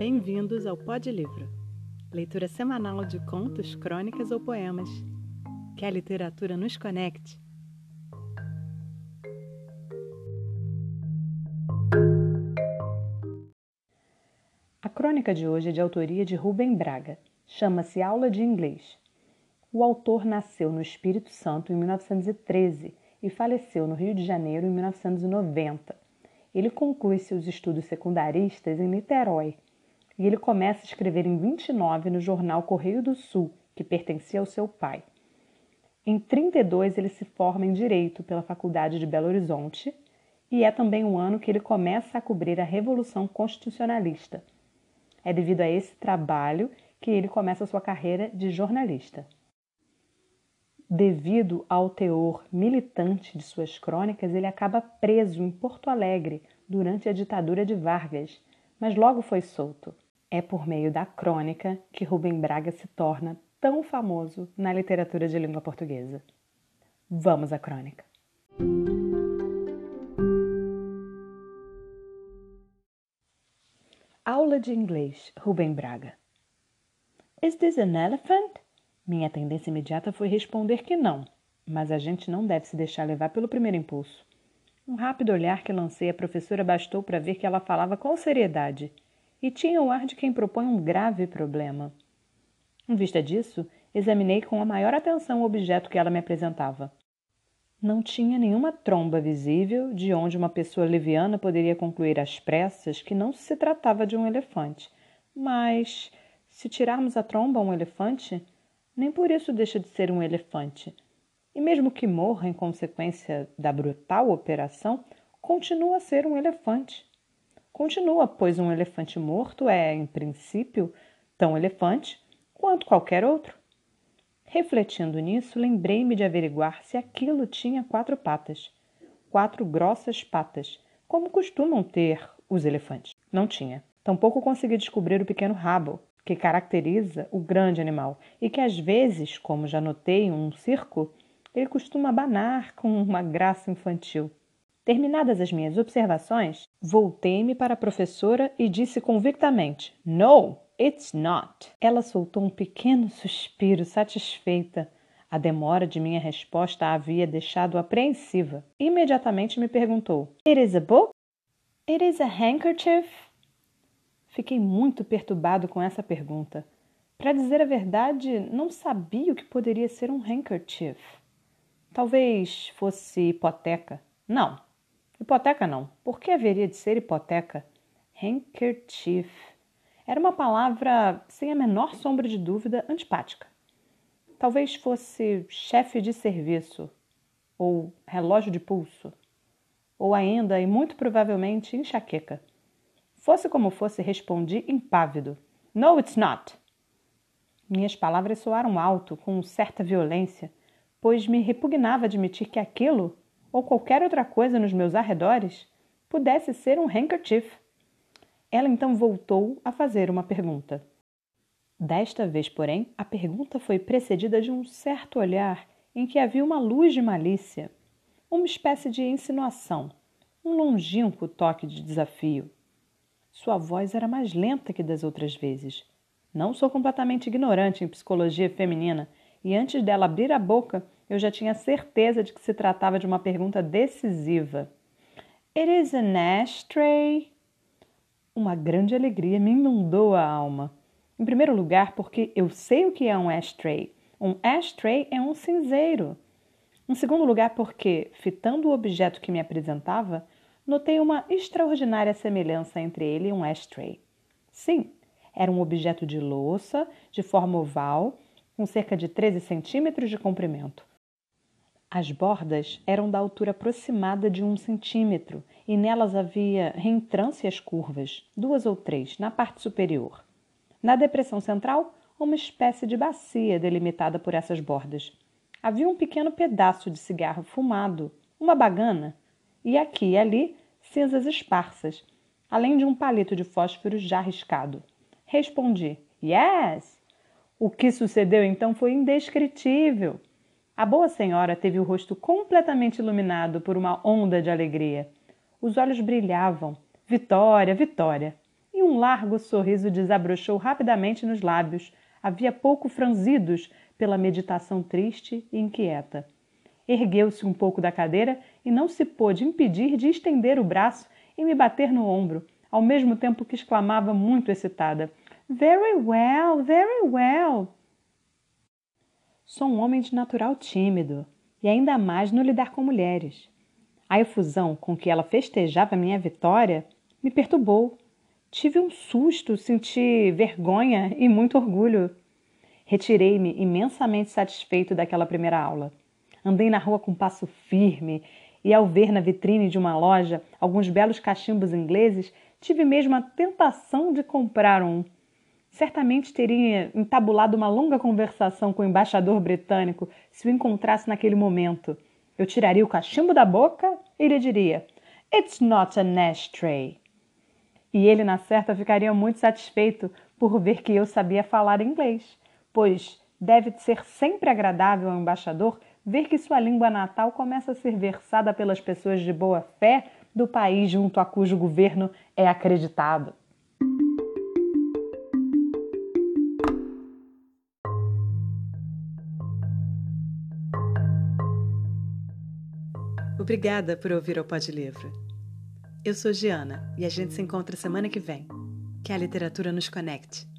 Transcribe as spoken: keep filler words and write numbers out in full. Bem-vindos ao Pod Livro, leitura semanal de contos, crônicas ou poemas. Que a literatura nos conecte. A crônica de hoje é de autoria de Rubem Braga. Chama-se Aula de Inglês. O autor nasceu no Espírito Santo em mil novecentos e treze e faleceu no Rio de Janeiro em mil novecentos e noventa. Ele conclui seus estudos secundaristas em Niterói e ele começa a escrever em vinte e nove no jornal Correio do Sul, que pertencia ao seu pai. Em trinta e dois ele se forma em Direito pela Faculdade de Belo Horizonte e é também um ano que ele começa a cobrir a Revolução Constitucionalista. É devido a esse trabalho que ele começa a sua carreira de jornalista. Devido ao teor militante de suas crônicas, ele acaba preso em Porto Alegre durante a ditadura de Vargas, mas logo foi solto. É por meio da crônica que Rubem Braga se torna tão famoso na literatura de língua portuguesa. Vamos à crônica. Aula de inglês, Rubem Braga. Is this an elephant? Minha tendência imediata foi responder que não, mas a gente não deve se deixar levar pelo primeiro impulso. Um rápido olhar que lancei à professora bastou para ver que ela falava com seriedade e tinha o ar de quem propõe um grave problema. Em vista disso, examinei com a maior atenção o objeto que ela me apresentava. Não tinha nenhuma tromba visível, de onde uma pessoa leviana poderia concluir às pressas que não se tratava de um elefante. Mas, se tirarmos a tromba a um elefante, nem por isso deixa de ser um elefante. E mesmo que morra em consequência da brutal operação, continua a ser um elefante. Continua, pois um elefante morto é, em princípio, tão elefante quanto qualquer outro. Refletindo nisso, lembrei-me de averiguar se aquilo tinha quatro patas. Quatro grossas patas, como costumam ter os elefantes. Não tinha. Tampouco consegui descobrir o pequeno rabo, que caracteriza o grande animal e que às vezes, como já notei em um circo, ele costuma abanar com uma graça infantil. Terminadas as minhas observações, voltei-me para a professora e disse convictamente: "No, it's not." Ela soltou um pequeno suspiro satisfeita. A demora de minha resposta a havia deixado apreensiva. Imediatamente me perguntou: "It is a book? It is a handkerchief?" Fiquei muito perturbado com essa pergunta. Para dizer a verdade, não sabia o que poderia ser um handkerchief. Talvez fosse hipoteca. Não, hipoteca não. Por que haveria de ser hipoteca? Handkerchief. Era uma palavra, sem a menor sombra de dúvida, antipática. Talvez fosse chefe de serviço, ou relógio de pulso, ou ainda, e muito provavelmente, enxaqueca. Fosse como fosse, respondi impávido: "No, it's not." Minhas palavras soaram alto, com certa violência, pois me repugnava admitir que aquilo, ou qualquer outra coisa nos meus arredores, pudesse ser um handkerchief. Ela então voltou a fazer uma pergunta. Desta vez, porém, a pergunta foi precedida de um certo olhar em que havia uma luz de malícia, uma espécie de insinuação, um longínquo toque de desafio. Sua voz era mais lenta que das outras vezes. Não sou completamente ignorante em psicologia feminina, e antes dela abrir a boca, eu já tinha certeza de que se tratava de uma pergunta decisiva. "It is an ashtray?" Uma grande alegria me inundou a alma. Em primeiro lugar, porque eu sei o que é um ashtray. Um ashtray é um cinzeiro. Em segundo lugar, porque, fitando o objeto que me apresentava, notei uma extraordinária semelhança entre ele e um ashtray. Sim, era um objeto de louça, de forma oval, com cerca de treze centímetros de comprimento. As bordas eram da altura aproximada de um centímetro e nelas havia reentrâncias curvas, duas ou três, na parte superior. Na depressão central, uma espécie de bacia delimitada por essas bordas. Havia um pequeno pedaço de cigarro fumado, uma bagana, e aqui e ali cinzas esparsas, além de um palito de fósforo já riscado. Respondi: "Yes!" O que sucedeu então foi indescritível. A boa senhora teve o rosto completamente iluminado por uma onda de alegria. Os olhos brilhavam. Vitória, vitória! E um um largo sorriso desabrochou rapidamente nos lábios, havia pouco franzidos pela meditação triste e inquieta. Ergueu-se um pouco da cadeira e não se pôde impedir de estender o braço e me bater no ombro, ao mesmo tempo que exclamava muito excitada: "Very well, very well!" Sou um homem de natural tímido, e ainda mais no lidar com mulheres. A efusão com que ela festejava minha vitória me perturbou. Tive um susto, senti vergonha e muito orgulho. Retirei-me imensamente satisfeito daquela primeira aula. Andei na rua com um passo firme e, ao ver na vitrine de uma loja alguns belos cachimbos ingleses, tive mesmo a tentação de comprar um. Certamente teria entabulado uma longa conversação com o embaixador britânico se o encontrasse naquele momento. Eu tiraria o cachimbo da boca e lhe diria: "It's not an ashtray." E ele, na certa, ficaria muito satisfeito por ver que eu sabia falar inglês, pois deve ser sempre agradável ao embaixador ver que sua língua natal começa a ser versada pelas pessoas de boa fé do país junto a cujo governo é acreditado. Obrigada por ouvir o Pod Livro. Eu sou Giana e a gente se encontra semana que vem. Que a literatura nos conecte.